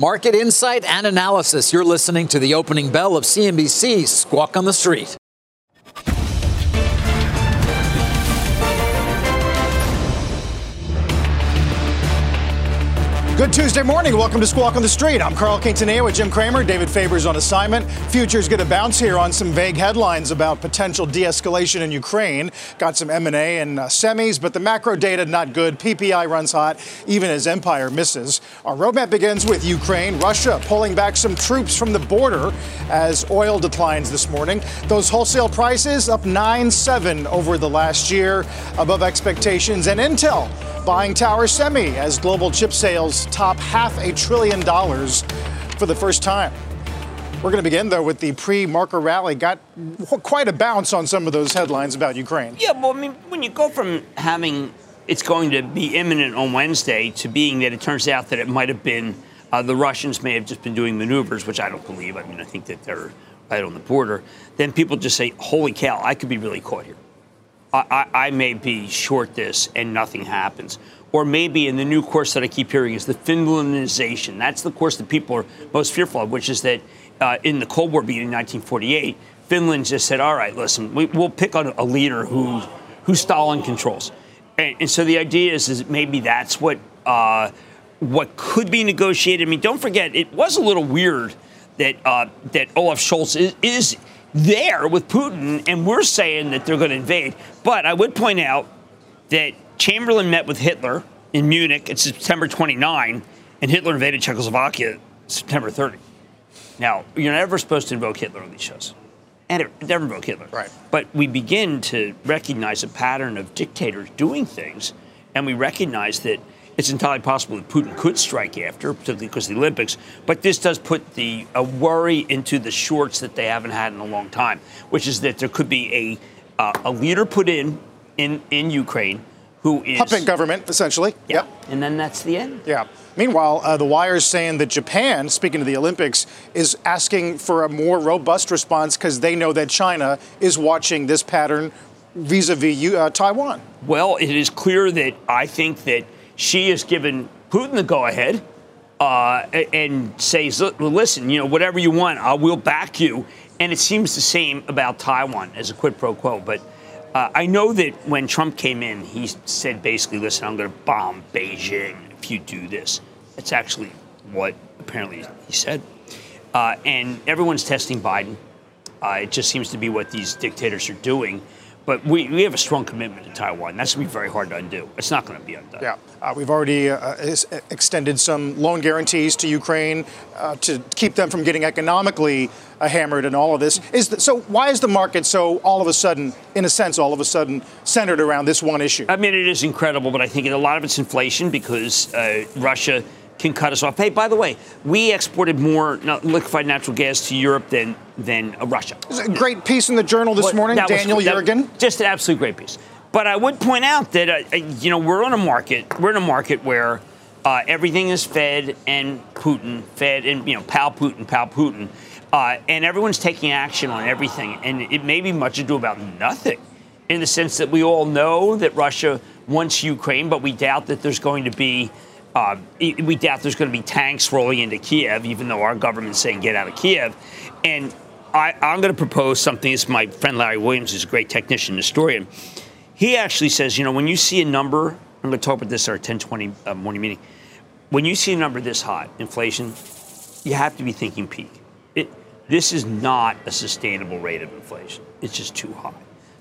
Market insight and analysis. You're listening to the opening bell of CNBC's Squawk on the Street. Good Tuesday morning. Welcome to Squawk on the Street. I'm Carl Quintanilla with Jim Cramer. David Faber's on assignment. Futures going to bounce here on some vague headlines about potential de-escalation in Ukraine. Got some M&A and semis, but the macro data not good. PPI runs hot, even as Empire misses. Our roadmap begins with Ukraine. Russia pulling back some troops from the border as oil declines this morning. Those wholesale prices up 9.7% over the last year, above expectations. And Intel buying Tower Semi as global chip sales top $500 billion for the first time. We're going to begin, though, with the pre-market rally. Got quite a bounce on some of those headlines about Ukraine. Yeah, well, I mean, when you go from having it's going to be imminent on Wednesday to being that it turns out that it might have been the Russians may have just been doing maneuvers, which I don't believe. I mean, I think that they're right on the border. Then people just say, holy cow, I could be really caught here. I may be short this and nothing happens. Or maybe in the new course that I keep hearing is the Finlandization. That's the course that people are most fearful of, which is that in the Cold War beginning in 1948, Finland just said, all right, listen, we'll pick on a leader who Stalin controls. And so the idea is maybe that's what could be negotiated. I mean, don't forget, it was a little weird that Olaf Scholz is there with Putin, and we're saying that they're going to invade. But I would point out that Chamberlain met with Hitler in Munich on September 29, and Hitler invaded Czechoslovakia September 30. Now, you're never supposed to invoke Hitler on these shows. Never invoke Hitler. Right. But we begin to recognize a pattern of dictators doing things, and we recognize that it's entirely possible that Putin could strike after, particularly because of the Olympics. But this does put a worry into the shorts that they haven't had in a long time, which is that there could be a leader put in Ukraine who is puppet government, essentially. Yeah. Yep. And then that's the end. Yeah. Meanwhile, the wire's saying that Japan, speaking of the Olympics, is asking for a more robust response because they know that China is watching this pattern vis-a-vis Taiwan. Well, it is clear that I think that Xi has given Putin the go-ahead and says, listen, you know, whatever you want, I will back you. And it seems the same about Taiwan as a quid pro quo. But I know that when Trump came in, he said basically, listen, I'm going to bomb Beijing if you do this. That's actually what apparently he said. And everyone's testing Biden. It just seems to be what these dictators are doing. But we have a strong commitment to Taiwan. That's going to be very hard to undo. It's not going to be undone. Yeah. We've already extended some loan guarantees to Ukraine to keep them from getting economically hammered in all of this. So why is the market so all of a sudden, centered around this one issue? I mean, it is incredible, but I think a lot of it's inflation because Russia can cut us off. Hey, by the way, we exported more liquefied natural gas to Europe than Russia. It's a great piece in the Journal this morning, Daniel Yergin. Just an absolute great piece. But I would point out that you know, we're in a market where everything is Fed and Putin, Fed and, you know, Putin, and everyone's taking action on everything, and it may be much ado about nothing, in the sense that we all know that Russia wants Ukraine, but we doubt that there's going to be. We doubt there's going to be tanks rolling into Kiev, even though our government's saying get out of Kiev. And I'm going to propose something. It's my friend Larry Williams, who's a great technician historian. He actually says, you know, when you see a number, I'm going to talk about this at our 10:20 morning meeting. When you see a number this hot, inflation, you have to be thinking peak. This is not a sustainable rate of inflation. It's just too high.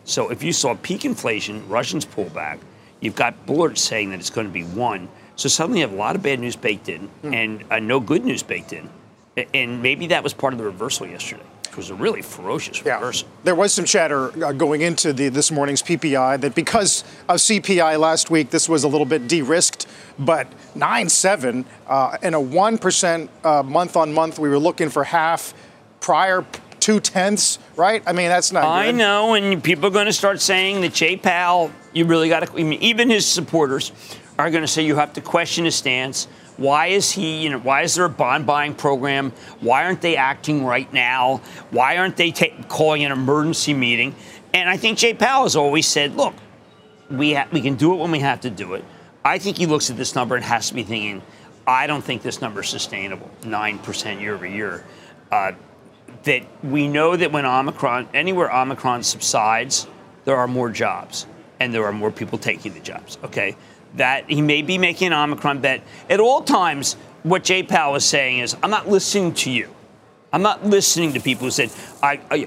So if you saw peak inflation, Russians pull back. You've got Bullard saying that it's going to be 1%. So suddenly you have a lot of bad news baked in and no good news baked in. And maybe that was part of the reversal yesterday. It was a really ferocious reversal. There was some chatter going into this morning's PPI that because of CPI last week, this was a little bit de-risked. But 9.7 and a 1% month on month, we were looking for half prior 0.2, right? I mean, that's not good. I know, and people are going to start saying that Jay Powell, you really got to, I mean, even his supporters are going to say you have to question his stance. Why is he, you know, why is there a bond buying program? Why aren't they acting right now? Why aren't they calling an emergency meeting? And I think Jay Powell has always said, look, we can do it when we have to do it. I think he looks at this number and has to be thinking, I don't think this number is sustainable, 9% year over year. That we know that when Omicron, anywhere Omicron subsides, there are more jobs and there are more people taking the jobs. OK, that he may be making an Omicron bet at all times. What Jay Powell is saying is, I'm not listening to you. I'm not listening to people who said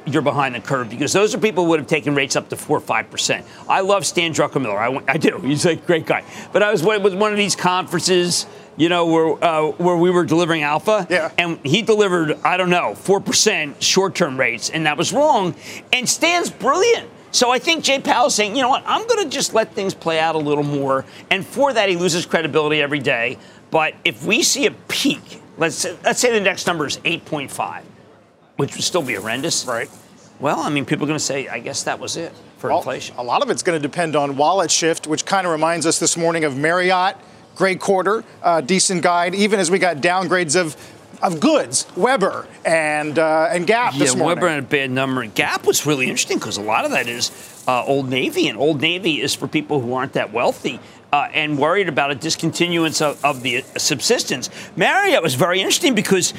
you're behind the curve, because those are people who would have taken rates up to 4 or 5%. I love Stan Druckenmiller. I do. He's a great guy. But I was with one of these conferences, you know, where we were delivering alpha. Yeah. And he delivered, I don't know, 4% short-term rates, and that was wrong. And Stan's brilliant. So I think Jay Powell's saying, you know what, I'm going to just let things play out a little more. And for that, he loses credibility every day. But if we see a peak, let's say the next number is 8.5, which would still be horrendous. Right. Well, I mean, people are going to say, I guess that was it for inflation. A lot of it's going to depend on wallet shift, which kind of reminds us this morning of Marriott. Great quarter, decent guide, even as we got downgrades of goods, Weber and Gap this morning. Yeah, Weber had a bad number. Gap was really interesting because a lot of that is Old Navy, and Old Navy is for people who aren't that wealthy and worried about a discontinuance of the subsistence. Marriott was very interesting because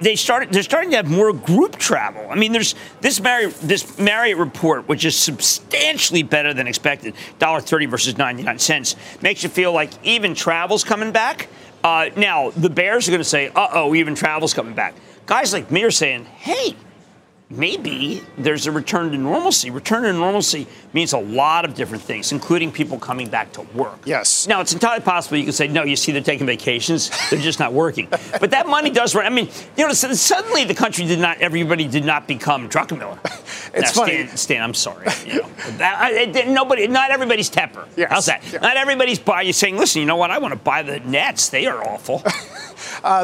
they're starting to have more group travel. I mean, there's this Marriott report, which is substantially better than expected, $1.30 versus 99 cents, makes you feel like even travel's coming back. Now, the bears are going to say, uh-oh, even travel's coming back. Guys like me are saying, hey, maybe there's a return to normalcy. Return to normalcy means a lot of different things, including people coming back to work. Yes. Now, it's entirely possible you can say, no, you see, they're taking vacations. They're just not working. But that money does run. I mean, you know, suddenly the country everybody did not become Druckenmiller. It's now, funny. Stan, I'm sorry. You know, not everybody's Tepper. Yes. How's that? Yeah. Not everybody's saying, listen, you know what? I want to buy the Nets. They are awful.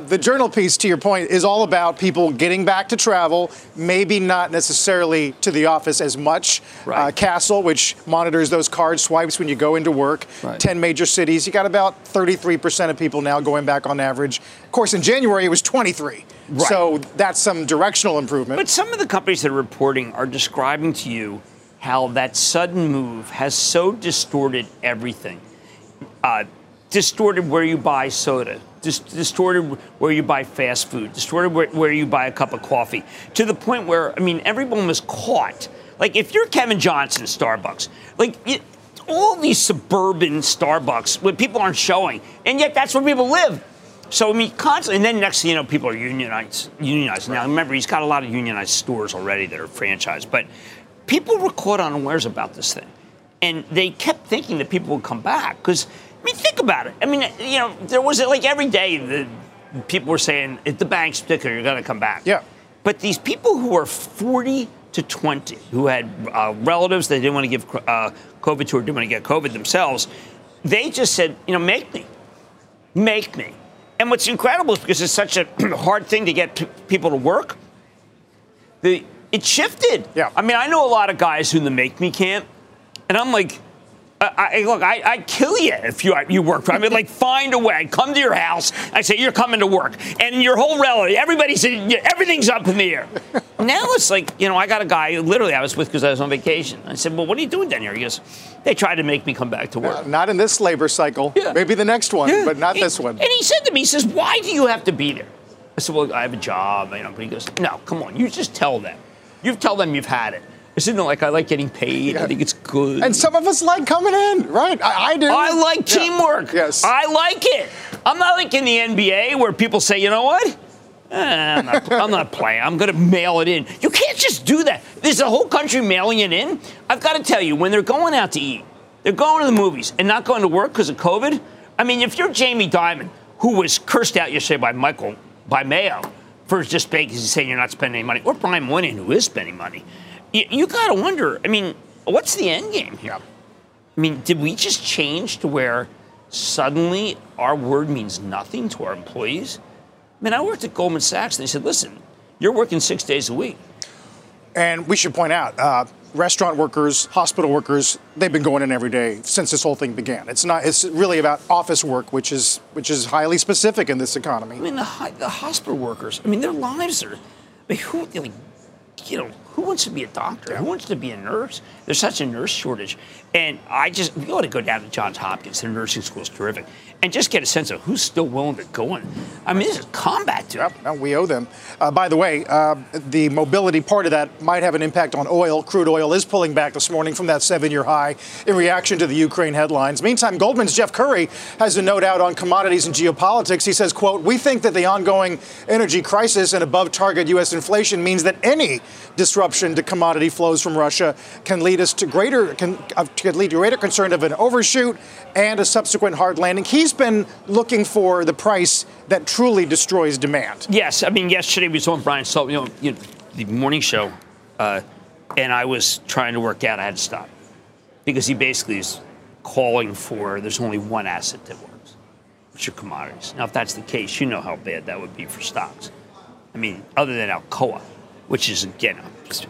The journal piece, to your point, is all about people getting back to travel, maybe not necessarily to the office as much. Right. Castle, which monitors those card swipes when you go into work, right. 10 major cities. You got about 33% of people now going back on average. Of course, in January, it was 23. Right. So that's some directional improvement. But some of the companies that are reporting are describing to you how that sudden move has so distorted everything. Distorted where you buy soda, distorted where you buy fast food, distorted where you buy a cup of coffee, to the point where, I mean, everyone was caught. Like, if you're Kevin Johnson at Starbucks, like, all these suburban Starbucks where people aren't showing, and yet that's where people live. So, I mean, constantly, and then next thing you know, people are unionized. Right. Now, remember, he's got a lot of unionized stores already that are franchised, but people were caught unawares about this thing, and they kept thinking that people would come back, because, I mean, think about it. I mean, you know, there was, like, every day the people were saying, at the bank's particular, you're going to come back. Yeah. But these people who are 40 to 20, who had relatives they didn't want to give COVID to or didn't want to get COVID themselves, they just said, you know, make me. And what's incredible is because it's such a hard thing to get people to work, it shifted. Yeah. I mean, I know a lot of guys who in the make me camp, and I'm like, I'd kill you if you work for me. I mean, like, find a way. I'd come to your house. I say, you're coming to work. And your whole relative, everything's up in the air. Now it's like, you know, I got a guy who literally I was with because I was on vacation. I said, well, what are you doing down here? He goes, they tried to make me come back to work. Not in this labor cycle. Yeah. Maybe the next one, yeah. But not this one. And he said to me, he says, why do you have to be there? I said, well, I have a job. You know, but he goes, no, come on. You just tell them. You tell them you've had it. Isn't it like I like getting paid? Yeah. I think it's good. And some of us like coming in, right? I do. I like teamwork. Yeah. Yes. I like it. I'm not like in the NBA where people say, you know what? I'm not playing. I'm going to mail it in. You can't just do that. There's a whole country mailing it in. I've got to tell you, when they're going out to eat, they're going to the movies and not going to work because of COVID. I mean, if you're Jamie Dimon, who was cursed out yesterday by Mayo, for just saying you're not spending any money, or Brian Moynihan, who is spending money. You got to wonder, I mean, what's the end game here? I mean, did we just change to where Suddenly, our word means nothing to our employees. I mean, I worked at Goldman Sachs, and they said, listen, you're working 6 days a week. And we should point out, restaurant workers, hospital workers, they've been going in every day since this whole thing began. It's not. It's really about office work, which is highly specific in this economy. I mean, the hospital workers, I mean, their lives are, I mean, who wants to be a doctor? Who wants to be a nurse? There's such a nurse shortage. And we ought to go down to Johns Hopkins. Their nursing school is terrific. And just get a sense of who's still willing to go in. I mean, this is combat, dude. Yep, we owe them. By the way, the mobility part of that might have an impact on oil. Crude oil is pulling back this morning from that 7-year high in reaction to the Ukraine headlines. Meantime, Goldman's Jeff Curry has a note out on commodities and geopolitics. He says, quote, we think that the ongoing energy crisis and above target U.S. inflation means that any disruption to commodity flows from Russia can lead us to greater concern of an overshoot and a subsequent hard landing. He's been looking for the price that truly destroys demand. Yes. I mean, yesterday we saw Brian Sullivan, the morning show, and I was trying to work out. I had to stop because he basically is calling for there's only one asset that works, which are commodities. Now, if that's the case, you know how bad that would be for stocks. I mean, other than Alcoa, which is, again,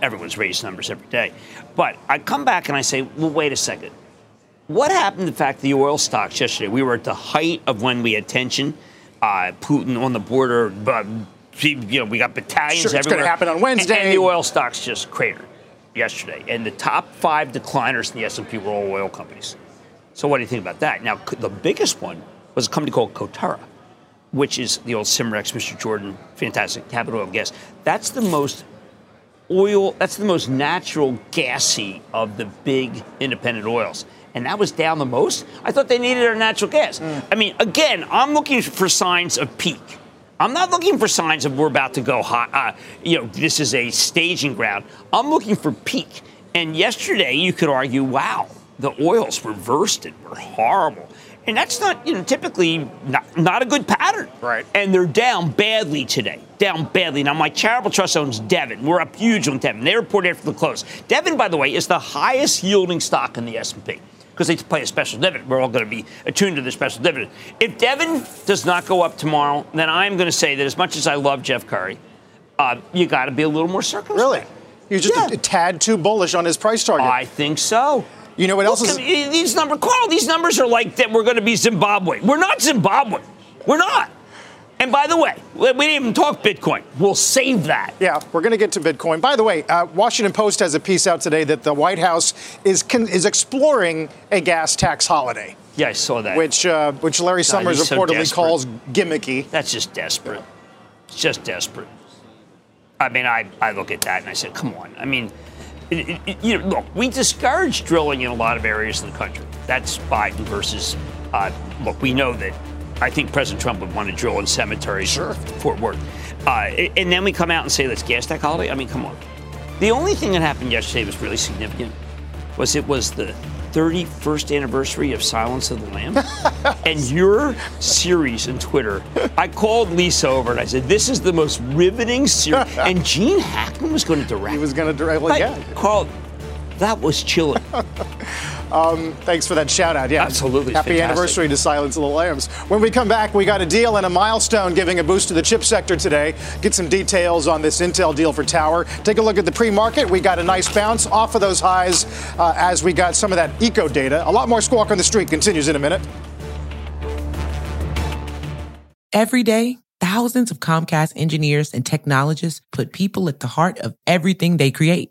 everyone's raised numbers every day. But I come back and I say, well, wait a second. What happened to the fact the oil stocks yesterday? We were at the height of when we had tension. Putin on the border. We got battalions everywhere. Sure, it's going to happen on Wednesday. And the oil stocks just cratered yesterday. And the top 5 decliners in the S&P were all oil companies. So what do you think about that? Now, the biggest one was a company called Altera, which is the old Cimarex, Mr. Jordan, fantastic capital oil gas. That's the most oil, that's the most natural gassy of the big independent oils. And that was down the most. I thought they needed our natural gas. I mean, again, I'm looking for signs of peak. I'm not looking for signs of we're about to go high. This is a staging ground. I'm looking for peak. And yesterday you could argue, wow, the oils reversed it. We're horrible. And that's not, typically not a good pattern. Right. And they're down badly today. Down badly. Now, my charitable trust owns Devin. We're up huge on Devin. They reported after the close. Devin, by the way, is the highest yielding stock in the S&P because they pay a special dividend. We're all going to be attuned to the special dividend. If Devin does not go up tomorrow, then I'm going to say that as much as I love Jeff Curry, you got to be a little more circumspect. Really? You're just a tad too bullish on his price target. I think so. You know what else is? These numbers are like that we're going to be Zimbabwe. We're not Zimbabwe. We're not. And by the way, we didn't even talk Bitcoin. We'll save that. Yeah, we're going to get to Bitcoin. By the way, Washington Post has a piece out today that the White House is exploring a gas tax holiday. Yeah, I saw that. Which Larry Summers reportedly calls gimmicky. That's just desperate. It's just desperate. I mean, I look at that and I said, come on. I mean, look, we discourage drilling in a lot of areas of the country. That's Biden versus, look, we know that I think President Trump would want to drill in cemeteries, sure, Fort Worth. And then we come out and say, let's gas tax holiday. I mean, come on. The only thing that happened yesterday was really significant was it was the 31st anniversary of Silence of the Lambs. And your series on Twitter, I called Lisa over and I said, this is the most riveting series. And Gene Hackman was going to direct. He was going to direct, Carl, that was chilling. Thanks for that shout out. Yeah, absolutely. Happy anniversary to Silence of the Lambs. When we come back, we got a deal and a milestone giving a boost to the chip sector today. Get some details on this Intel deal for Tower. Take a look at the pre-market. We got a nice bounce off of those highs as we got some of that eco data. A lot more Squawk on the Street continues in a minute. Every day, thousands of Comcast engineers and technologists put people at the heart of everything they create.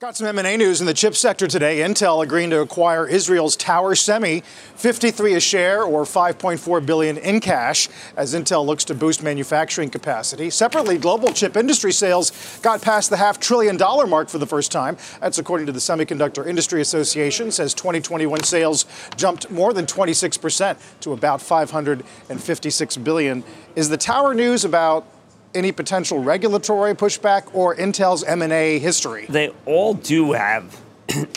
Got some M&A news in the chip sector today. Intel agreeing to acquire Israel's Tower Semi, $53 a share or $5.4 billion in cash as Intel looks to boost manufacturing capacity. Separately, global chip industry sales got past the $500 billion mark for the first time. That's according to the Semiconductor Industry Association, says 2021 sales jumped more than 26% to about $556 billion. Is the Tower news about any potential regulatory pushback or Intel's M&A history? They all do have,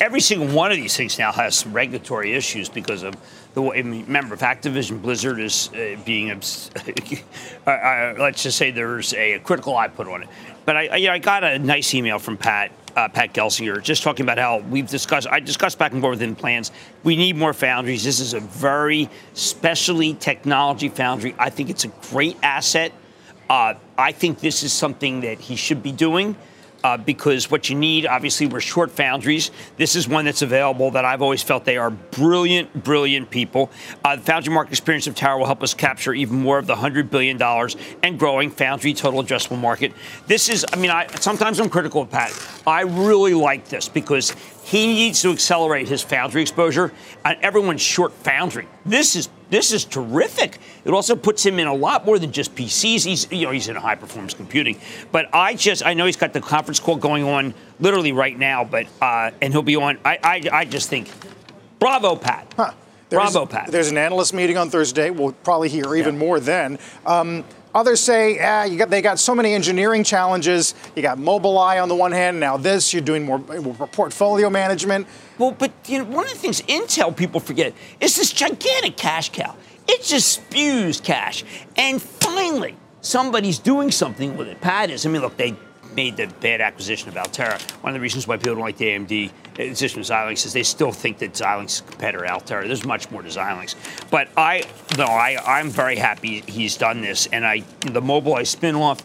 every single one of these things now has some regulatory issues because of the way, remember, if Activision Blizzard is let's just say there's a critical eye put on it. But I got a nice email from Pat Gelsinger, just talking about how I discussed back and forth within plans. We need more foundries. This is a very specialty technology foundry. I think it's a great asset. I think this is something that he should be doing because what you need, obviously, we're short foundries. This is one that's available that I've always felt they are brilliant, brilliant people. The foundry market experience of Tower will help us capture even more of the $100 billion and growing foundry total addressable market. This is, sometimes I'm critical of Pat. I really like this because he needs to accelerate his foundry exposure on everyone's short foundry. This is terrific. It also puts him in a lot more than just PCs. He's in high performance computing. But I know he's got the conference call going on literally right now. But and he'll be on. I just think, bravo, Pat. Huh. There's an analyst meeting on Thursday. We'll probably hear even more then. Others say, they got so many engineering challenges. You got Mobileye on the one hand. Now this, you're doing more portfolio management. Well, but one of the things Intel people forget is this gigantic cash cow. It just spews cash. And finally, somebody's doing something with it. Pat is. They made the bad acquisition of Altera. One of the reasons why people don't like the AMD acquisition of Xilinx is they still think that Xilinx is a competitor to Altera. There's much more to Xilinx. But I'm very happy he's done this. And the Mobileye spinoff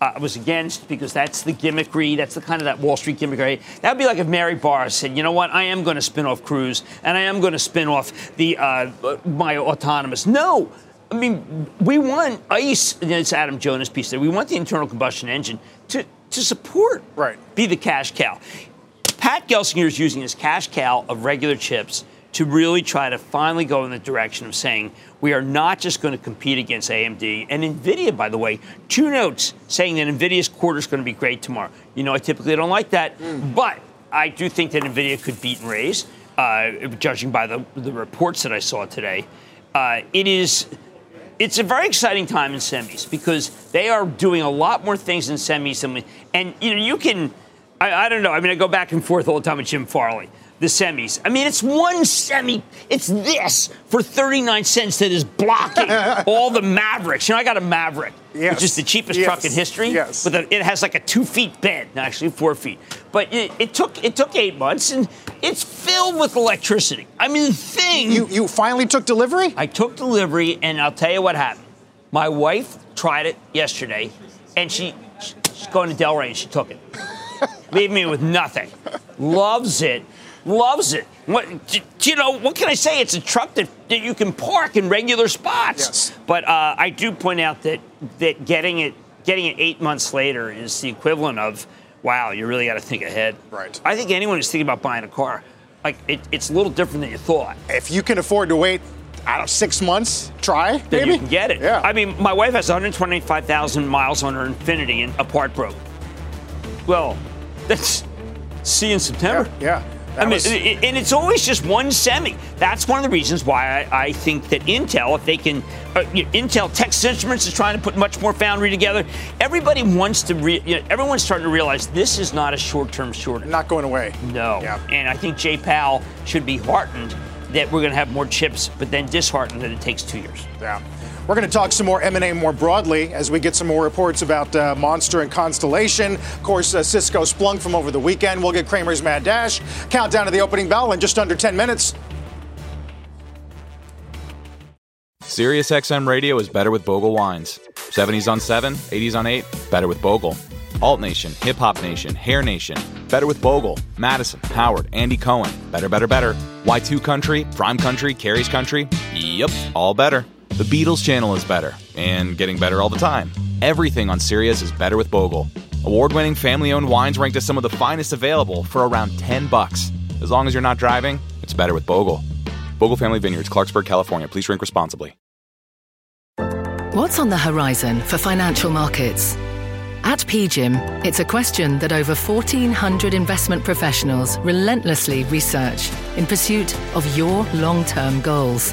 I was against because that's the gimmickry. That's the kind of that Wall Street gimmickry. That would be like if Mary Barra said, you know what, I am going to spin off Cruise and I am going to spin off my autonomous. No. We want ICE, it's Adam Jonas' piece there, we want the internal combustion engine to support, right, be the cash cow. Pat Gelsinger is using his cash cow of regular chips to really try to finally go in the direction of saying we are not just going to compete against AMD and NVIDIA, by the way. Two notes saying that NVIDIA's quarter is going to be great tomorrow. I typically don't like that, but I do think that NVIDIA could beat and raise, judging by the reports that I saw today. It's a very exciting time in semis because they are doing a lot more things in semis. And you can, I don't know. I go back and forth all the time with Jim Farley, the semis. It's one semi. It's this for 39 cents that is blocking all the Mavericks. I got a Maverick, yes, which is the cheapest truck in history. Yes. But it has like a 2 feet bed, actually 4 feet. But it took 8 months, and it's filled with electricity. The thing. You finally took delivery? I took delivery, and I'll tell you what happened. My wife tried it yesterday, and she's going to Delray, and she took it. Leave me with nothing. Loves it. Loves it. What can I say? It's a truck that you can park in regular spots. Yes. But I do point out that getting it 8 months later is the equivalent of, wow, you really got to think ahead. Right. I think anyone who's thinking about buying a car, it's a little different than you thought. If you can afford to wait, 6 months, try, then maybe? You can get it. Yeah. My wife has 125,000 miles on her Infiniti and a part broke. Well, that's, see you in September. Yeah. I mean, it's always just one semi. That's one of the reasons why I think that Intel, if they can, Intel Texas Instruments is trying to put much more foundry together. Everybody wants to, everyone's starting to realize this is not a short-term shortage. Not going away. No. Yeah. And I think Jay Powell should be heartened that we're going to have more chips, but then disheartened that it takes 2 years. Yeah. We're going to talk some more M&A more broadly as we get some more reports about Monster and Constellation. Of course, Cisco Splunk from over the weekend. We'll get Kramer's Mad Dash. Countdown to the opening bell in just under 10 minutes. Sirius XM Radio is better with Bogle wines. 70s on 7, 80s on 8, better with Bogle. Alt Nation, Hip Hop Nation, Hair Nation, better with Bogle. Madison, Howard, Andy Cohen, better, better, better. Y2 Country, Prime Country, Carrie's Country, yep, all better. The Beatles channel is better, and getting better all the time. Everything on Sirius is better with Bogle. Award-winning family-owned wines ranked as some of the finest available for around $10. As long as you're not driving, it's better with Bogle. Bogle Family Vineyards, Clarksburg, California. Please drink responsibly. What's on the horizon for financial markets? At PGIM, it's a question that over 1,400 investment professionals relentlessly research in pursuit of your long-term goals.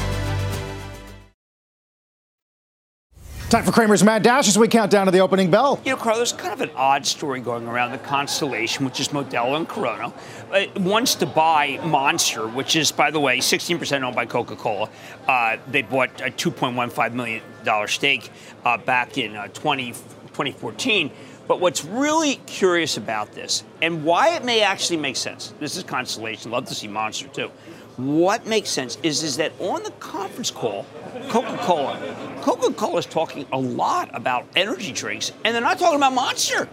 Time for Kramer's Mad Dash as we count down to the opening bell. You know, Carl, there's kind of an odd story going around. The Constellation, which is Modelo and Corona, wants to buy Monster, which is, by the way, 16% owned by Coca-Cola. They bought a $2.15 million stake back in 2014. But what's really curious about this, and why it may actually make sense, this is Constellation, love to see Monster too. What makes sense is that on the conference call, Coca-Cola is talking a lot about energy drinks, and they're not talking about Monster.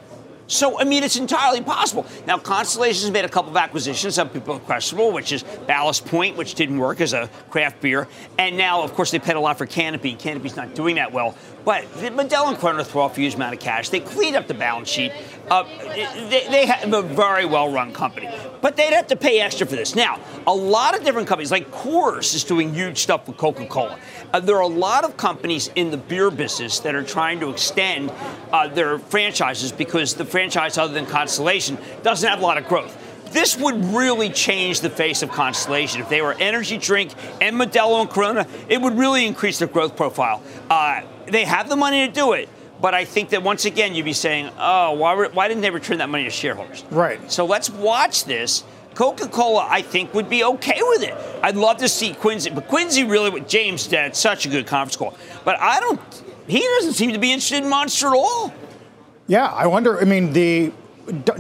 So, I mean, it's entirely possible. Now, Constellation's made a couple of acquisitions. Some people are questionable, which is Ballast Point, which didn't work as a craft beer. And now, of course, they paid a lot for Canopy. Canopy's not doing that well. But Modelo and Corona throw off a huge amount of cash. They cleaned up the balance sheet. They have a very well-run company. But they'd have to pay extra for this. Now, a lot of different companies, like Coors is doing huge stuff with Coca-Cola. There are a lot of companies in the beer business that are trying to extend their franchises because the franchise other than Constellation doesn't have a lot of growth. This would really change the face of Constellation. If they were energy drink and Modelo and Corona, it would really increase their growth profile. They have the money to do it. But I think that, once again, you'd be saying, oh, why didn't they return that money to shareholders? Right. So let's watch this. Coca-Cola, I think, would be okay with it. I'd love to see Quincy. But Quincy really, James did such a good conference call. But he doesn't seem to be interested in Monster at all. Yeah, I wonder, I mean,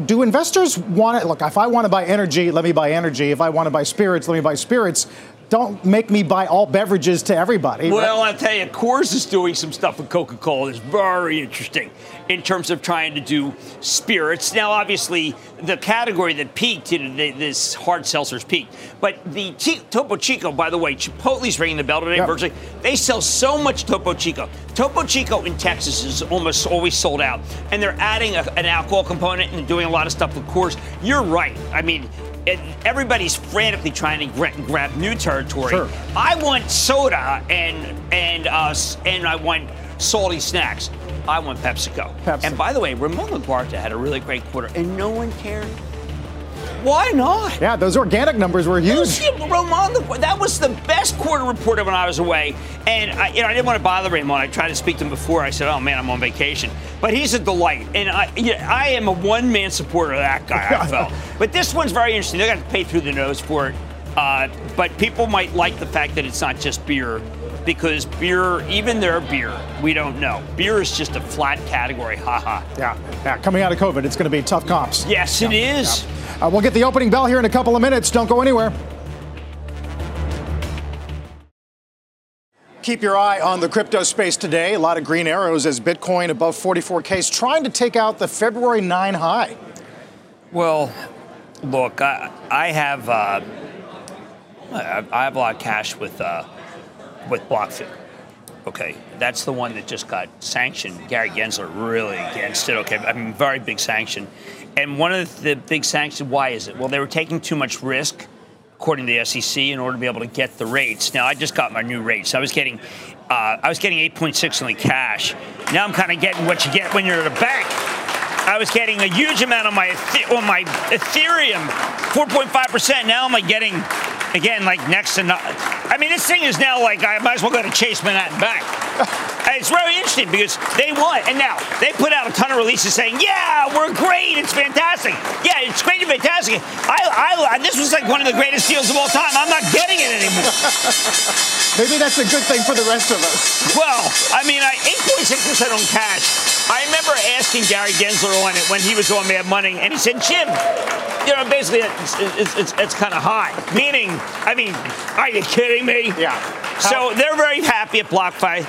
do investors want it? Look, if I want to buy energy, let me buy energy. If I want to buy spirits, let me buy spirits. Don't make me buy all beverages to everybody. Well, I'll tell you, Coors is doing some stuff with Coca-Cola that's very interesting in terms of trying to do spirits. Now, obviously, the category that peaked, this hard seltzer's peaked. But the Topo Chico, by the way, Chipotle's ringing the bell today. Yep. Virtually. They sell so much Topo Chico. Topo Chico in Texas is almost always sold out. And they're adding an alcohol component and doing a lot of stuff with Coors. You're right. I mean, everybody's frantically trying to grab new territory. Sure. I want soda and I want salty snacks. I want PepsiCo. And by the way, Ramon Laguarta had a really great quarter, and no one cared. Why not? Yeah, those organic numbers were huge. That was the best quarter reported when I was away. And I didn't want to bother Ramon. I tried to speak to him before. I said, oh, man, I'm on vacation. But he's a delight. And I am a one-man supporter of that guy, I felt. But this one's very interesting. They're going to pay through the nose for it. But people might like the fact that it's not just beer. Because beer, even their beer, we don't know. Beer is just a flat category, haha. Yeah, coming out of COVID, it's going to be tough comps. Yes, it is. Yeah. We'll get the opening bell here in a couple of minutes. Don't go anywhere. Keep your eye on the crypto space today. A lot of green arrows as Bitcoin above 44K is trying to take out the February 9 high. Well, look, I have a lot of cash with BlockFi. Okay, that's the one that just got sanctioned. Gary Gensler really against it. Okay, I mean, very big sanction. And one of the big sanctions, why is it? Well, they were taking too much risk, according to the SEC, in order to be able to get the rates. Now, I just got my new rates. I was getting 8.6 on the cash. Now I'm kind of getting what you get when you're at a bank. I was getting a huge amount on my Ethereum, 4.5%. Now I'm like getting, again, like next to nothing. I mean, this thing is now like I might as well go to Chase Manhattan Bank. It's very interesting because they want, and now they put out a ton of releases saying, yeah, we're great, it's fantastic. Yeah, it's great and fantastic. This was like one of the greatest deals of all time. I'm not getting it anymore. Maybe that's a good thing for the rest of us. Well, I mean, 8.6% on cash. I remember asking Gary Gensler on it when he was on Mad Money, and he said, Jim, you know, basically it's kind of high. Meaning, I mean, are you kidding me? Yeah. So they're very happy at Block V.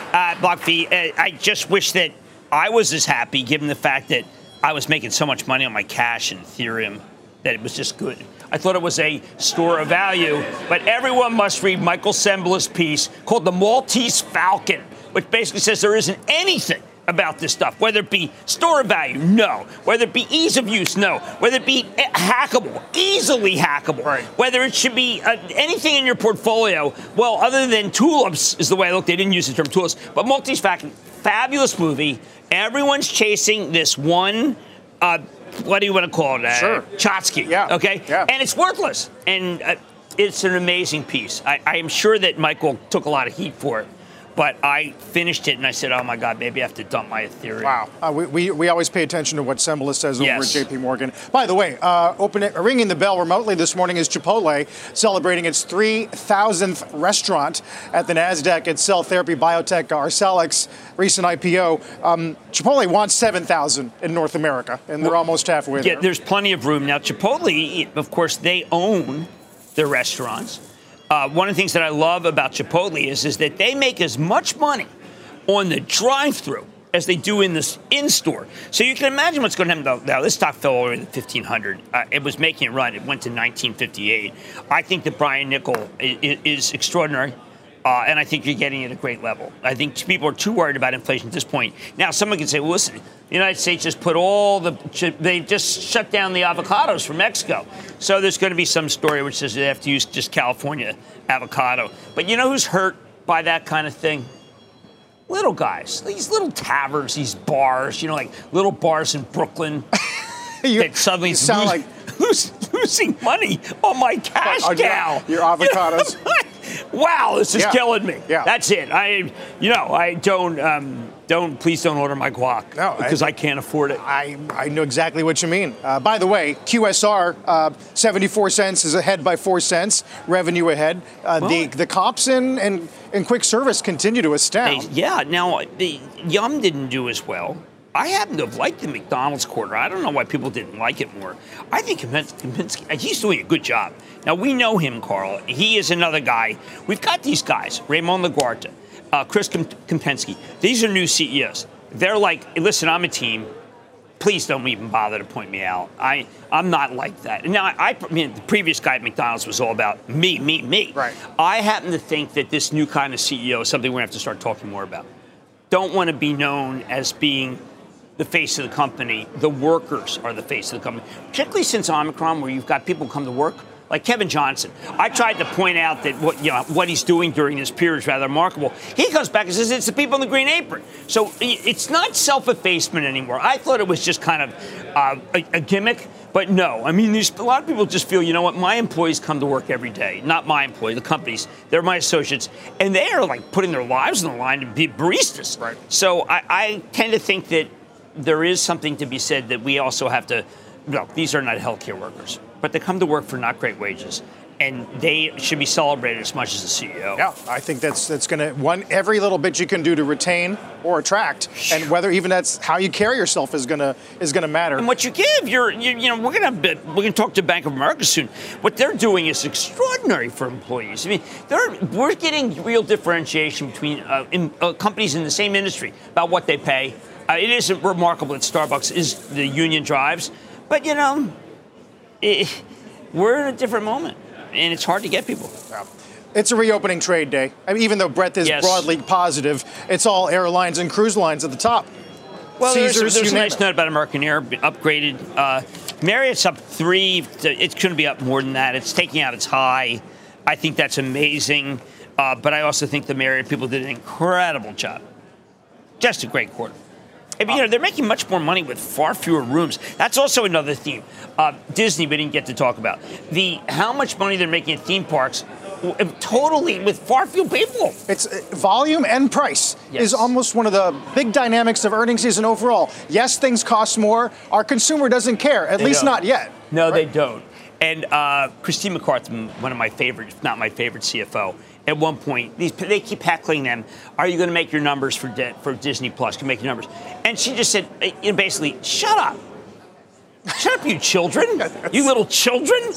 I just wish that I was as happy, given the fact that I was making so much money on my cash and Ethereum that it was just good. I thought it was a store of value, but everyone must read Michael Sembla's piece called The Maltese Falcon, which basically says there isn't anything about this stuff, whether it be store value, no. Whether it be ease of use, no. Whether it be hackable, easily hackable. Right. Whether it should be anything in your portfolio, well, other than tulips is the way I looked. They didn't use the term tulips, but Maltese Falcon, fabulous movie. Everyone's chasing this one, what do you want to call it? Sure. Chotsky. Yeah. Okay? Yeah. And it's worthless. And it's an amazing piece. I am sure that Michael took a lot of heat for it. But I finished it, and I said, oh, my God, maybe I have to dump my Ethereum. Wow. We always pay attention to what Sembla says over at J.P. Morgan. By the way, ringing the bell remotely this morning is Chipotle, celebrating its 3,000th restaurant at the NASDAQ at cell therapy biotech Arcellx recent IPO. Chipotle wants 7,000 in North America, and they're almost halfway there. Yeah, there's plenty of room. Now, Chipotle, of course, they own their restaurants. One of the things that I love about Chipotle is that they make as much money on the drive-thru as they do in the in-store. So you can imagine what's going to happen. Now, this stock fell over to $1,500. It was making it run. It went to $1,958. I think that Brian Nickel is extraordinary, and I think you're getting it at a great level. I think people are too worried about inflation at this point. Now, someone can say, well, listen, the United States just put they just shut down the avocados from Mexico. So there's going to be some story which says they have to use just California avocado. But you know who's hurt by that kind of thing? Little guys, these little taverns, these bars, you know, like little bars in Brooklyn that suddenly losing money on my cash cow. Your avocados. Wow, this is killing me. Yeah. That's it. I don't. Please don't order my guac because I can't afford it. I know exactly what you mean. By the way, QSR, 74 cents is ahead by 4 cents, revenue ahead. The comps in quick service continue to astound. Now, the Yum didn't do as well. I happen to have liked the McDonald's quarter. I don't know why people didn't like it more. I think Kaminsky, he's doing a good job. Now, we know him, Carl. He is another guy. We've got these guys, Ramon Laguarta, Chris Kempinski. These are new CEOs. They're like, listen, I'm a team. Please don't even bother to point me out. I'm not like that. Now, I mean, the previous guy at McDonald's was all about me. Right. I happen to think that this new kind of CEO is something we're going to have to start talking more about. Don't want to be known as being the face of the company. The workers are the face of the company, particularly since Omicron, where you've got people come to work, like Kevin Johnson. I tried to point out that what he's doing during this period is rather remarkable. He comes back and says it's the people in the green apron. So it's not self-effacement anymore. I thought it was just kind of a gimmick, but no. I mean, a lot of people just feel, you know what, my employees come to work every day. Not my employees, the companies. They're my associates, and they are like putting their lives on the line to be baristas. Right. So I tend to think that there is something to be said that we also have to, these are not healthcare workers, but they come to work for not great wages, and they should be celebrated as much as the CEO. Yeah, I think that's going to, every little bit you can do to retain or attract, and whether even that's how you carry yourself is going to matter. And what you give, we're going to talk to Bank of America soon. What they're doing is extraordinary for employees. I mean, we're getting real differentiation between companies in the same industry about what they pay. It isn't remarkable that Starbucks is the union drives, but, we're in a different moment, and it's hard to get people. Yeah. It's a reopening trade day. I mean, even though breadth is broadly positive, it's all airlines and cruise lines at the top. Well, Caesars, there's a nice note about American Air, upgraded Marriott's up 3. It couldn't be up more than that. It's taking out its high. I think that's amazing. But I also think the Marriott people did an incredible job. Just a great quarter. And, you know, they're making much more money with far fewer rooms. That's also another theme. Disney, we didn't get to talk about. How much money they're making at theme parks, totally with far fewer people. It's volume and price is almost one of the big dynamics of earnings season overall. Yes, things cost more. Our consumer doesn't care, at least not yet. No, they don't. And Christine McCarthy, one of my favorite, if not my favorite CFO, at one point, they keep heckling them. Are you going to make your numbers for Disney Plus? Can you make your numbers? And she just said, you know, basically, shut up. Shut up, you children. You little children.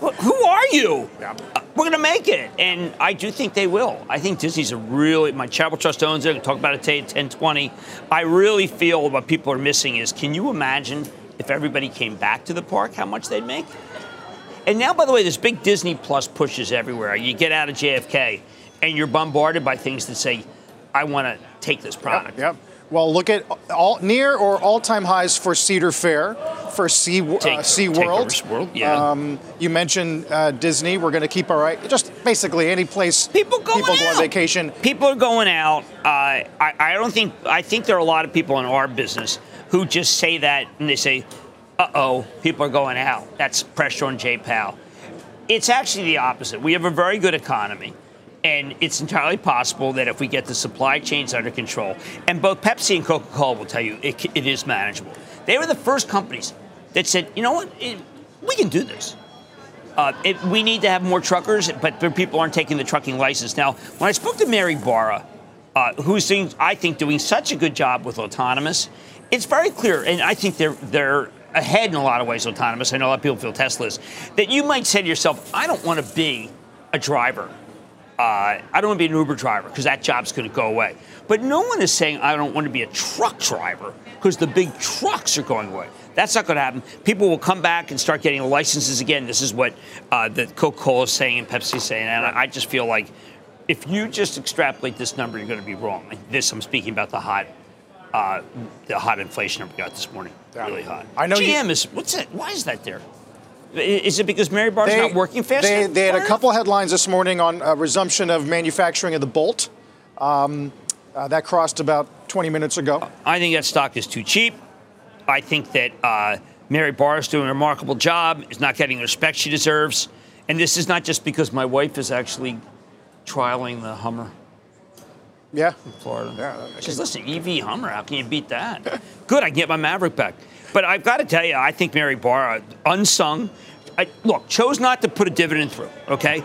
Who are you? Yeah. We're going to make it. And I do think they will. I think Disney's a really, my Charitable Trust owns it. I'm going to talk about it today at 10:20. I really feel what people are missing is, can you imagine if everybody came back to the park, how much they'd make? And now, by the way, there's big Disney Plus pushes everywhere. You get out of JFK, and you're bombarded by things that say, I want to take this product. Yep. Well, look at all-time highs for Cedar Fair, for SeaWorld. Yeah. You mentioned Disney. We're going to keep our right. Just basically any place people go on vacation. People are going out. I don't think – I think there are a lot of people in our business who just say that, and they say – uh-oh, people are going out. That's pressure on Jay Powell. It's actually the opposite. We have a very good economy, and it's entirely possible that if we get the supply chains under control, and both Pepsi and Coca-Cola will tell you it is manageable. They were the first companies that said, you know what, we can do this. We need to have more truckers, but people aren't taking the trucking license. Now, when I spoke to Mary Barra, who's doing, I think, doing such a good job with autonomous, it's very clear, and I think they're ahead in a lot of ways, autonomous. I know a lot of people feel Tesla's, that you might say to yourself, I don't want to be a driver. I don't want to be an Uber driver because that job's going to go away. But no one is saying I don't want to be a truck driver because the big trucks are going away. That's not going to happen. People will come back and start getting licenses again. This is what the Coca-Cola is saying and Pepsi is saying. And I just feel like if you just extrapolate this number, you're going to be wrong. Like this, I'm speaking about the hot inflation number we got this morning. Yeah. Really hot. I know GM is, what's that? Why is that there? Is it because Mary Barra's not working fast enough? They had a couple headlines this morning on resumption of manufacturing of the Bolt. That crossed about 20 minutes ago. I think that stock is too cheap. I think that Mary Barra's doing a remarkable job, is not getting the respect she deserves. And this is not just because my wife is actually trialing the Hummer. Yeah. In Florida. Yeah, just listen, EV Hummer, how can you beat that? Good, I can get my Maverick back. But I've got to tell you, I think Mary Barra, unsung, chose not to put a dividend through, okay?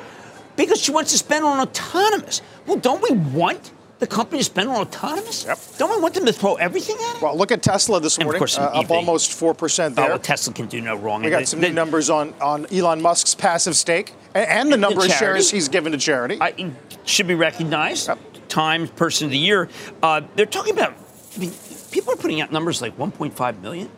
Because she wants to spend on autonomous. Well, don't we want the company to spend on autonomous? Yep. Don't we want them to throw everything at it? Well, look at Tesla this morning, up almost 4% there. Oh, well, Tesla can do no wrong. We got some new numbers on Elon Musk's passive stake and the number of shares he's given to charity. It should be recognized. Yep. Time person of the year, they're talking about, I mean, people are putting out numbers like 1.5 million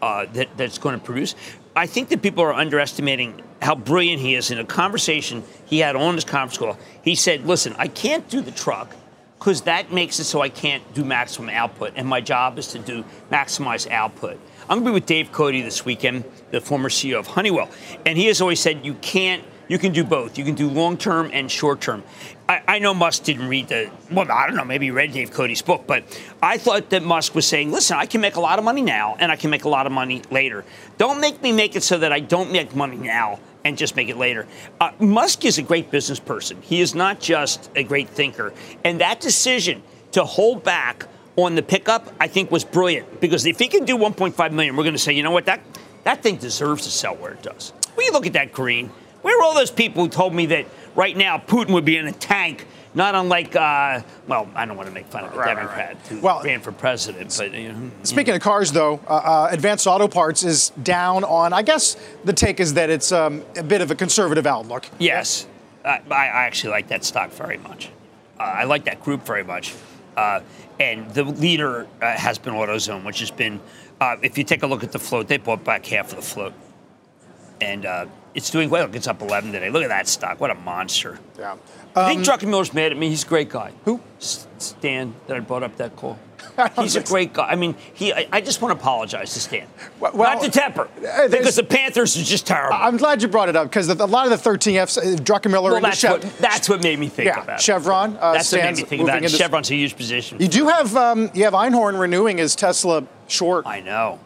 that's going to produce. I think that people are underestimating how brilliant he is. In a conversation he had on his conference call, he said, listen, I can't do the truck because that makes it so I can't do maximum output, and my job is to maximize output. I'm going to be with Dave Cote this weekend, the former CEO of Honeywell, and he has always said you can do both. You can do long-term and short-term. I know Musk didn't read I don't know, maybe he read Dave Cote's book, but I thought that Musk was saying, listen, I can make a lot of money now, and I can make a lot of money later. Don't make me make it so that I don't make money now and just make it later. Musk is a great business person. He is not just a great thinker. And that decision to hold back on the pickup, I think, was brilliant. Because if he can do 1.5 million, we're going to say, you know what, that thing deserves to sell where it does. When you look at that green, where are all those people who told me that right now Putin would be in a tank, not unlike, I don't want to make fun of the Democrat who ran for president. But, speaking of cars, though, Advanced Auto Parts is down on, I guess the take is that it's a bit of a conservative outlook. Yes. I actually like that stock very much. I like that group very much. And the leader has been AutoZone, which has been, if you take a look at the float, they bought back half of the float. And it's doing well. It's up 11 today. Look at that stock. What a monster. Yeah. I think Druckenmiller's mad at me. He's a great guy. Who? Stan that I brought up that call. He's a great guy. I mean, I just want to apologize to Stan. Well, not to Tepper, because the Panthers are just terrible. I'm glad you brought it up, because a lot of the 13 Fs, Druckenmiller and that's what made me think about it. Chevron. That's Stan's what made me think about it. Chevron's a huge position. You do have Einhorn renewing his Tesla short. I know.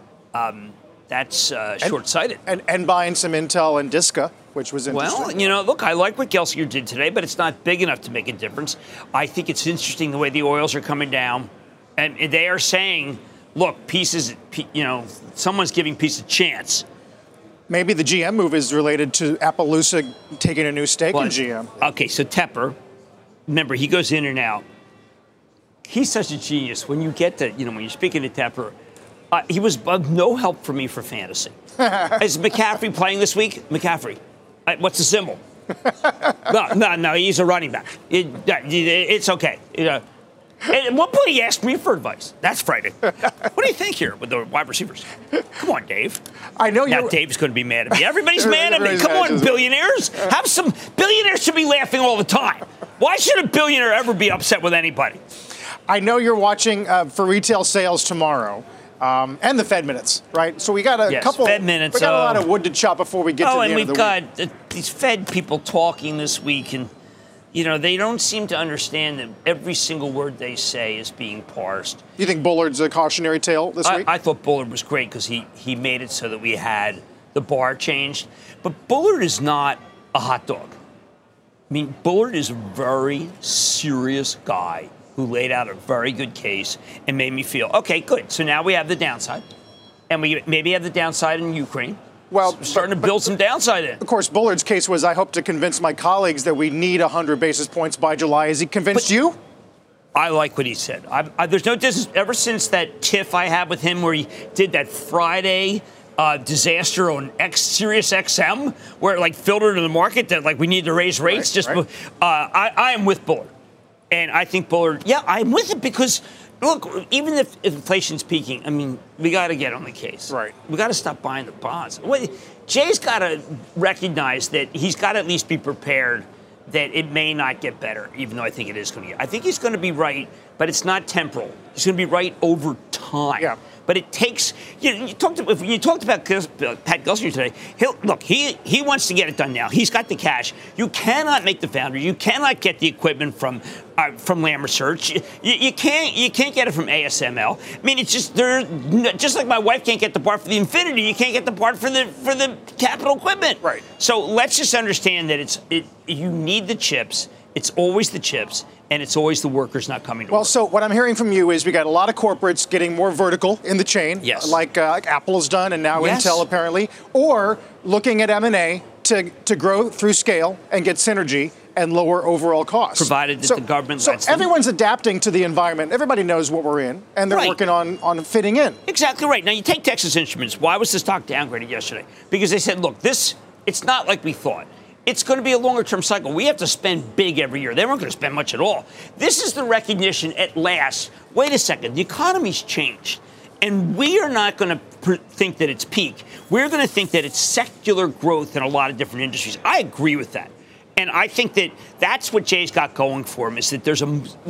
That's short-sighted. And buying some Intel and Disca, which was interesting. Well, you know, look, I like what Gelsinger did today, but it's not big enough to make a difference. I think it's interesting the way the oils are coming down. And they are saying, look, someone's giving Peace a chance. Maybe the GM move is related to Appaloosa taking a new stake in GM. Okay, so Tepper, remember, he goes in and out. He's such a genius. When you get to, when you're speaking to Tepper, he was of no help for me for fantasy. Is McCaffrey playing this week? McCaffrey. What's the symbol? No, he's a running back. It's okay. And at one point, he asked me for advice. That's frightening. What do you think here with the wide receivers? Come on, Dave. I know you're... Now, Dave's going to be mad at me. Everybody's mad at me. Come on, billionaires. Billionaires should be laughing all the time. Why should a billionaire ever be upset with anybody? I know you're watching for retail sales tomorrow. And the Fed minutes, right? So we got a couple. Fed minutes. We got a lot of wood to chop before we get to the end of the week. And we've got these Fed people talking this week, and they don't seem to understand that every single word they say is being parsed. You think Bullard's a cautionary tale this week? I thought Bullard was great because he made it so that we had the bar changed. But Bullard is not a hot dog. I mean, Bullard is a very serious guy who laid out a very good case and made me feel, okay, good. So now we have the downside. And we maybe have the downside in Ukraine. Well, starting to build some downside in. Of course, Bullard's case was, I hope to convince my colleagues that we need 100 basis points by July. Is he convinced you? I like what he said. There's no distance. Ever since that tiff I had with him where he did that Friday disaster on Sirius XM, where it filtered in the market that we need to raise rates. Right. I am with Bullard. And I think Bullard, I'm with it because, look, even if inflation's peaking, I mean, we got to get on the case. Right. We got to stop buying the bonds. Jay's got to recognize that he's got to at least be prepared that it may not get better, even though I think it is going to get. I think he's going to be right, but it's not temporal. He's going to be right over time. Yeah. But it takes, you talked about Pat Gelsinger today. He wants to get it done now. He's got the cash. You cannot make the foundry. You cannot get the equipment from Lam Research. You can't get it from ASML. I mean, it's just just like my wife can't get the part for the Infinity. You can't get the part for the capital equipment. Right. So let's just understand that you need the chips. It's always the chips, and it's always the workers not coming to work. Well, so what I'm hearing from you is we got a lot of corporates getting more vertical in the chain, yes, like Apple has done and now Intel apparently, or looking at M&A to grow through scale and get synergy and lower overall costs. Provided that the government lets them. So everyone's adapting to the environment. Everybody knows what we're in, and they're working on fitting in. Exactly right. Now, you take Texas Instruments. Why was the stock downgraded yesterday? Because they said, look, it's not like we thought. It's going to be a longer-term cycle. We have to spend big every year. They weren't going to spend much at all. This is the recognition at last. Wait a second. The economy's changed, and we are not going to think that it's peak. We're going to think that it's secular growth in a lot of different industries. I agree with that. And I think that that's what Jay's got going for him, is that there's a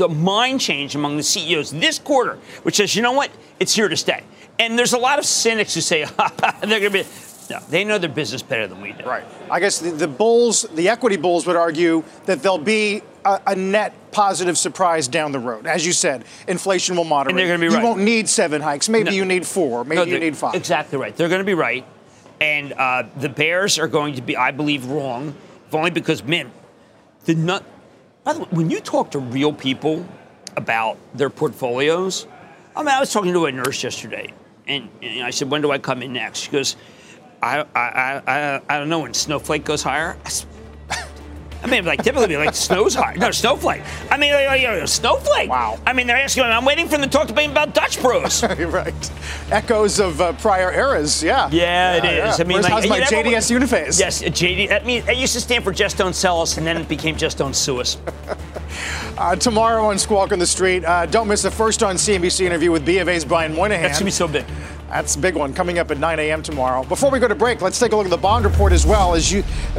mind change among the CEOs this quarter, which says, you know what? It's here to stay. And there's a lot of cynics who say, they're going to be... No, they know their business better than we do. Right. I guess the equity bulls would argue that there'll be a net positive surprise down the road. As you said, inflation will moderate. And they're going to be right. You won't need 7 hikes. Maybe you need 4. Maybe you need 5. Exactly right. They're going to be right. And the bears are going to be, I believe, wrong. If only because, by the way, when you talk to real people about their portfolios, I was talking to a nurse yesterday, and I said, when do I come in next? She goes, I don't know, when Snowflake goes higher. I mean, typically, snow's higher. No, Snowflake. I mean, Snowflake. Wow. I mean, they're asking, I'm waiting for them to talk to me about Dutch Bros. Right. Echoes of prior eras, yeah. Yeah, it is. Yeah. I mean, how's my JDS Uniphase? Yes, JD. I mean, it used to stand for Just Don't Sell Us, and then it became Just Don't Sue Us. Tomorrow on Squawk on the Street, don't miss the first on CNBC interview with B of A's Brian Moynihan. That's going to be so big. That's a big one coming up at 9 a.m. tomorrow. Before we go to break, let's take a look at the bond report as well. As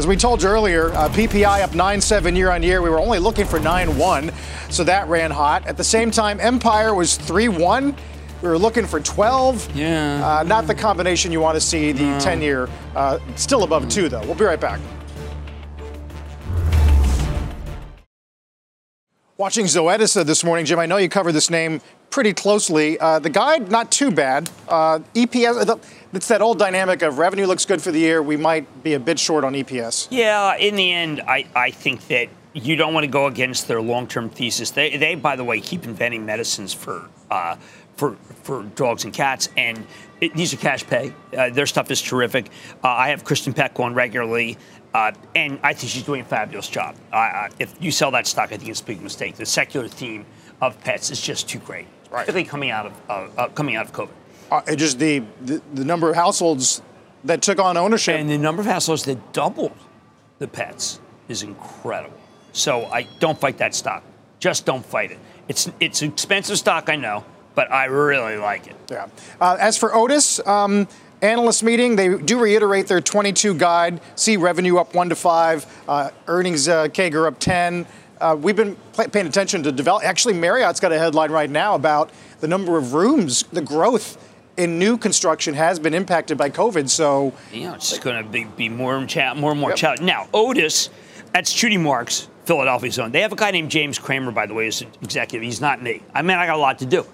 we told you earlier, PPI up 9.7 year on year. We were only looking for 9.1, so that ran hot. At the same time, Empire was 3.1. We were looking for 12. Yeah. Not the combination you want to see. The 10-year still above 2, though. We'll be right back. Watching Zoetis this morning, Jim, I know you cover this name pretty closely. The guide, not too bad. EPS, it's that old dynamic of revenue looks good for the year. We might be a bit short on EPS. Yeah, in the end, I think that you don't want to go against their long-term thesis. They by the way, keep inventing medicines for dogs and cats, and these are cash pay. Their stuff is terrific. I have Kristen Peck on regularly, and I think she's doing a fabulous job. If you sell that stock, I think it's a big mistake. The secular theme of pets is just too great, right, particularly coming out of COVID. Just the number of households that took on ownership. And the number of households that doubled the pets is incredible. So I don't fight that stock. Just don't fight it. It's an expensive stock, I know, but I really like it. Yeah. As for Otis, analyst meeting, they do reiterate their 22 guide. See revenue up 1 to 5, earnings CAGR up 10. We've been paying attention to develop. Actually, Marriott's got a headline right now about the number of rooms, the growth in new construction has been impacted by COVID. So yeah, it's just going to be more and more yep. Chat. Now, Otis, that's Judy Marks, Philadelphia zone. They have a guy named James Kramer, by the way, as an executive. He's not me. I mean, I got a lot to do.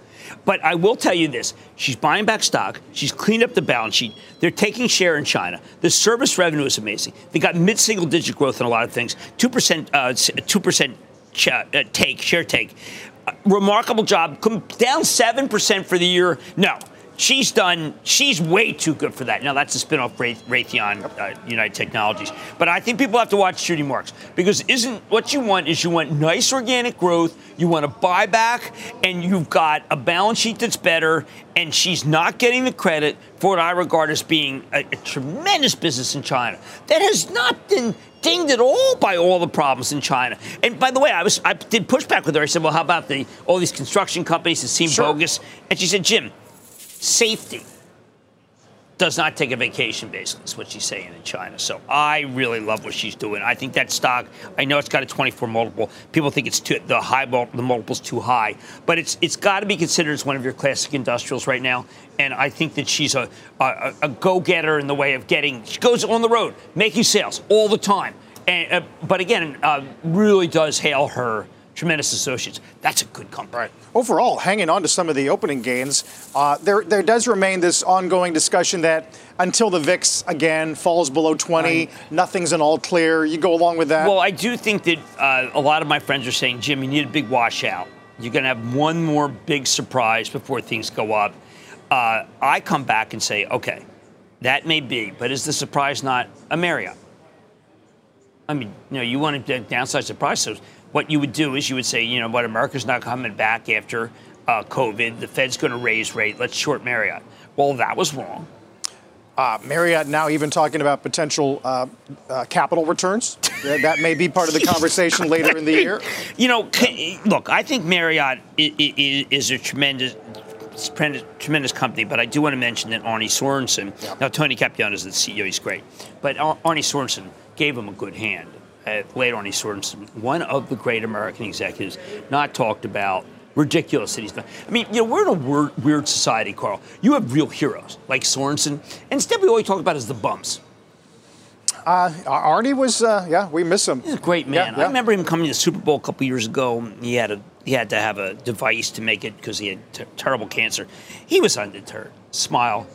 But I will tell you this. She's buying back stock. She's cleaned up the balance sheet. They're taking share in China. The service revenue is amazing. They got mid-single-digit growth in a lot of things. 2% share take. Remarkable job. Down 7% for the year. No. She's done. She's way too good for that. Now, that's a spin-off Raytheon, United Technologies. But I think people have to watch Judy Marks, because what you want is you want nice organic growth, you want a buyback, and you've got a balance sheet that's better, and she's not getting the credit for what I regard as being a tremendous business in China that has not been dinged at all by all the problems in China. And by the way, I did push back with her. I said, well, how about all these construction companies that seem bogus? And she said, Jim, safety does not take a vacation, basically, is what she's saying in China. So I really love what she's doing. I think that stock, I know it's got a 24 multiple. People think it's the multiple's too high. But it's got to be considered as one of your classic industrials right now. And I think that she's a go-getter in the way of she goes on the road, making sales all the time. And, but again, really does hail her tremendous associates. That's a good company. Right. Overall, hanging on to some of the opening gains, there does remain this ongoing discussion that until the VIX, again, falls below 20, nothing's an all clear. You go along with that? Well, I do think that a lot of my friends are saying, Jim, you need a big washout. You're going to have one more big surprise before things go up. I come back and say, okay, that may be, but is the surprise not a Marriott? I mean, you want a downside surprise, so what you would do is you would say, what, America's not coming back after COVID. The Fed's going to raise rate. Let's short Marriott. Well, that was wrong. Marriott now even talking about potential capital returns. That may be part of the conversation later in the year. Look, I think Marriott is a tremendous company, but I do want to mention that Arne Sorensen, now Tony Capuano is the CEO, he's great, but Arne Sorensen gave him a good hand. Late on, he one of the great American executives, not talked about, ridiculous that he's done. I mean, we're in a weird society, Carl. You have real heroes like Sorensen. Instead, we always talk about is the bumps. Arnie was, we miss him. He's a great man. I remember him coming to the Super Bowl a couple years ago. He had to have a device to make it because he had terrible cancer. He was undeterred, smile,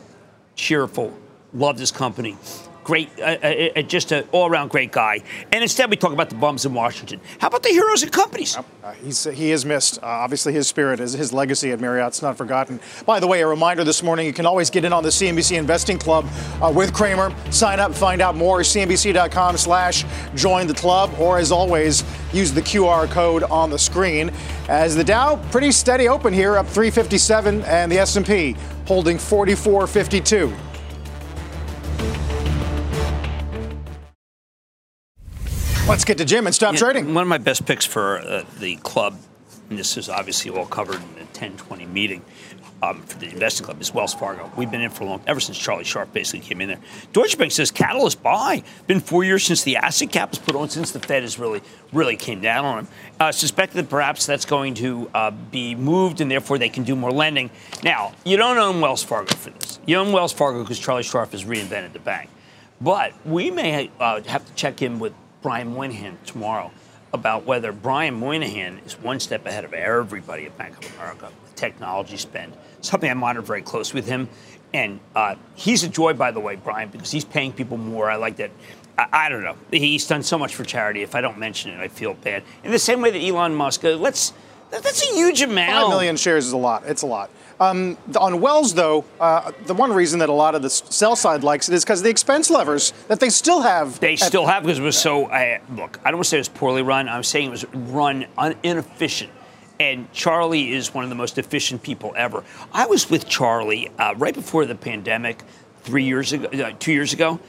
cheerful, loved his company. Great, just an all-around great guy. And instead, we talk about the bums in Washington. How about the heroes and companies? He is missed. Obviously, his spirit, his legacy at Marriott's not forgotten. By the way, a reminder this morning, you can always get in on the CNBC Investing Club with Kramer. Sign up, find out more, cnbc.com/join the club. Or, as always, use the QR code on the screen. As the Dow, pretty steady open here, up 357, and the S&P holding 4452. Let's get to Jim and stop trading. One of my best picks for the club, and this is obviously all covered in a 10-20 meeting, for the investing club is Wells Fargo. We've been in for a long time, ever since Charlie Scharf basically came in there. Deutsche Bank says catalyst buy. Been 4 years since the asset cap was put on, since the Fed has really came down on them. Suspect that perhaps that's going to be moved, and therefore they can do more lending. Now, you don't own Wells Fargo for this. You own Wells Fargo because Charlie Scharf has reinvented the bank. But we may have to check in with Brian Moynihan tomorrow about whether Brian Moynihan is one step ahead of everybody at Bank of America with technology spend. Something I monitor very close with him. And he's a joy, by the way, Brian, because he's paying people more. I like that. I don't know. He's done so much for charity. If I don't mention it, I feel bad. In the same way that Elon Musk, that's a huge amount. 5 million shares is a lot. It's a lot. On Wells, though, the one reason that a lot of the sell side likes it is because of the expense levers that they still have. They still have because it was so, look, I don't want to say it was poorly run. I'm saying it was run inefficient. And Charlie is one of the most efficient people ever. I was with Charlie right before the pandemic 2 years ago.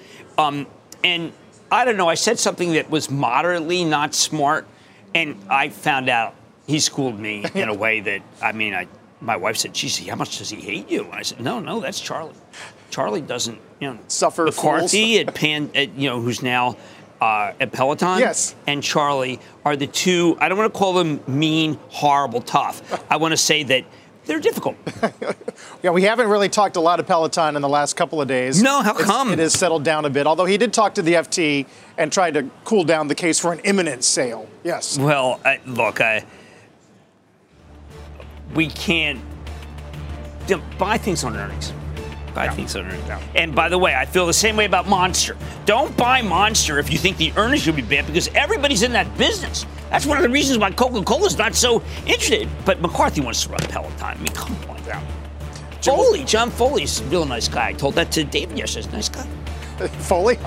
And I don't know, I said something that was moderately not smart. And I found out he schooled me in a way that, my wife said, "Geez, how much does he hate you?" And I said, "No, that's Charlie. Charlie doesn't, suffer." McCarthy fools. Who's now at Peloton, yes, and Charlie are the two. I don't want to call them mean, horrible, tough. I want to say that they're difficult. Yeah, we haven't really talked a lot of Peloton in the last couple of days. No, how come? It has settled down a bit. Although he did talk to the FT and tried to cool down the case for an imminent sale. Yes. Well, we can't buy things on earnings. And by the way, I feel the same way about Monster. Don't buy Monster if you think the earnings will be bad, because everybody's in that business. That's one of the reasons why Coca-Cola's not so interested. But McCarthy wants to run Peloton. Come on. Yeah. John Foley's a real nice guy. I told that to David yesterday. Nice guy. Foley?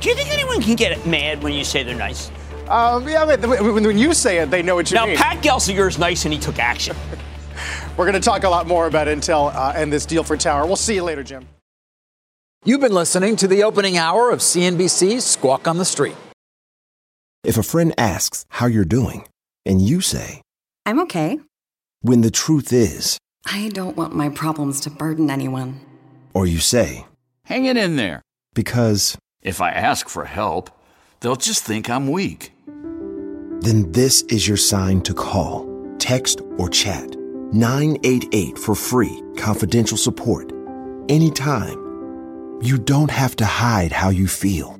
Do you think anyone can get mad when you say they're nice? When you say it, they know what you mean. Now, Pat Gelsinger is nice, and he took action. We're going to talk a lot more about Intel and this deal for Tower. We'll see you later, Jim. You've been listening to the opening hour of CNBC's Squawk on the Street. If a friend asks how you're doing, and you say, "I'm okay," when the truth is, I don't want my problems to burden anyone. Or you say, "Hang it in there," because if I ask for help, they'll just think I'm weak. Then this is your sign to call, text, or chat 988 for free, confidential support, anytime. You don't have to hide how you feel.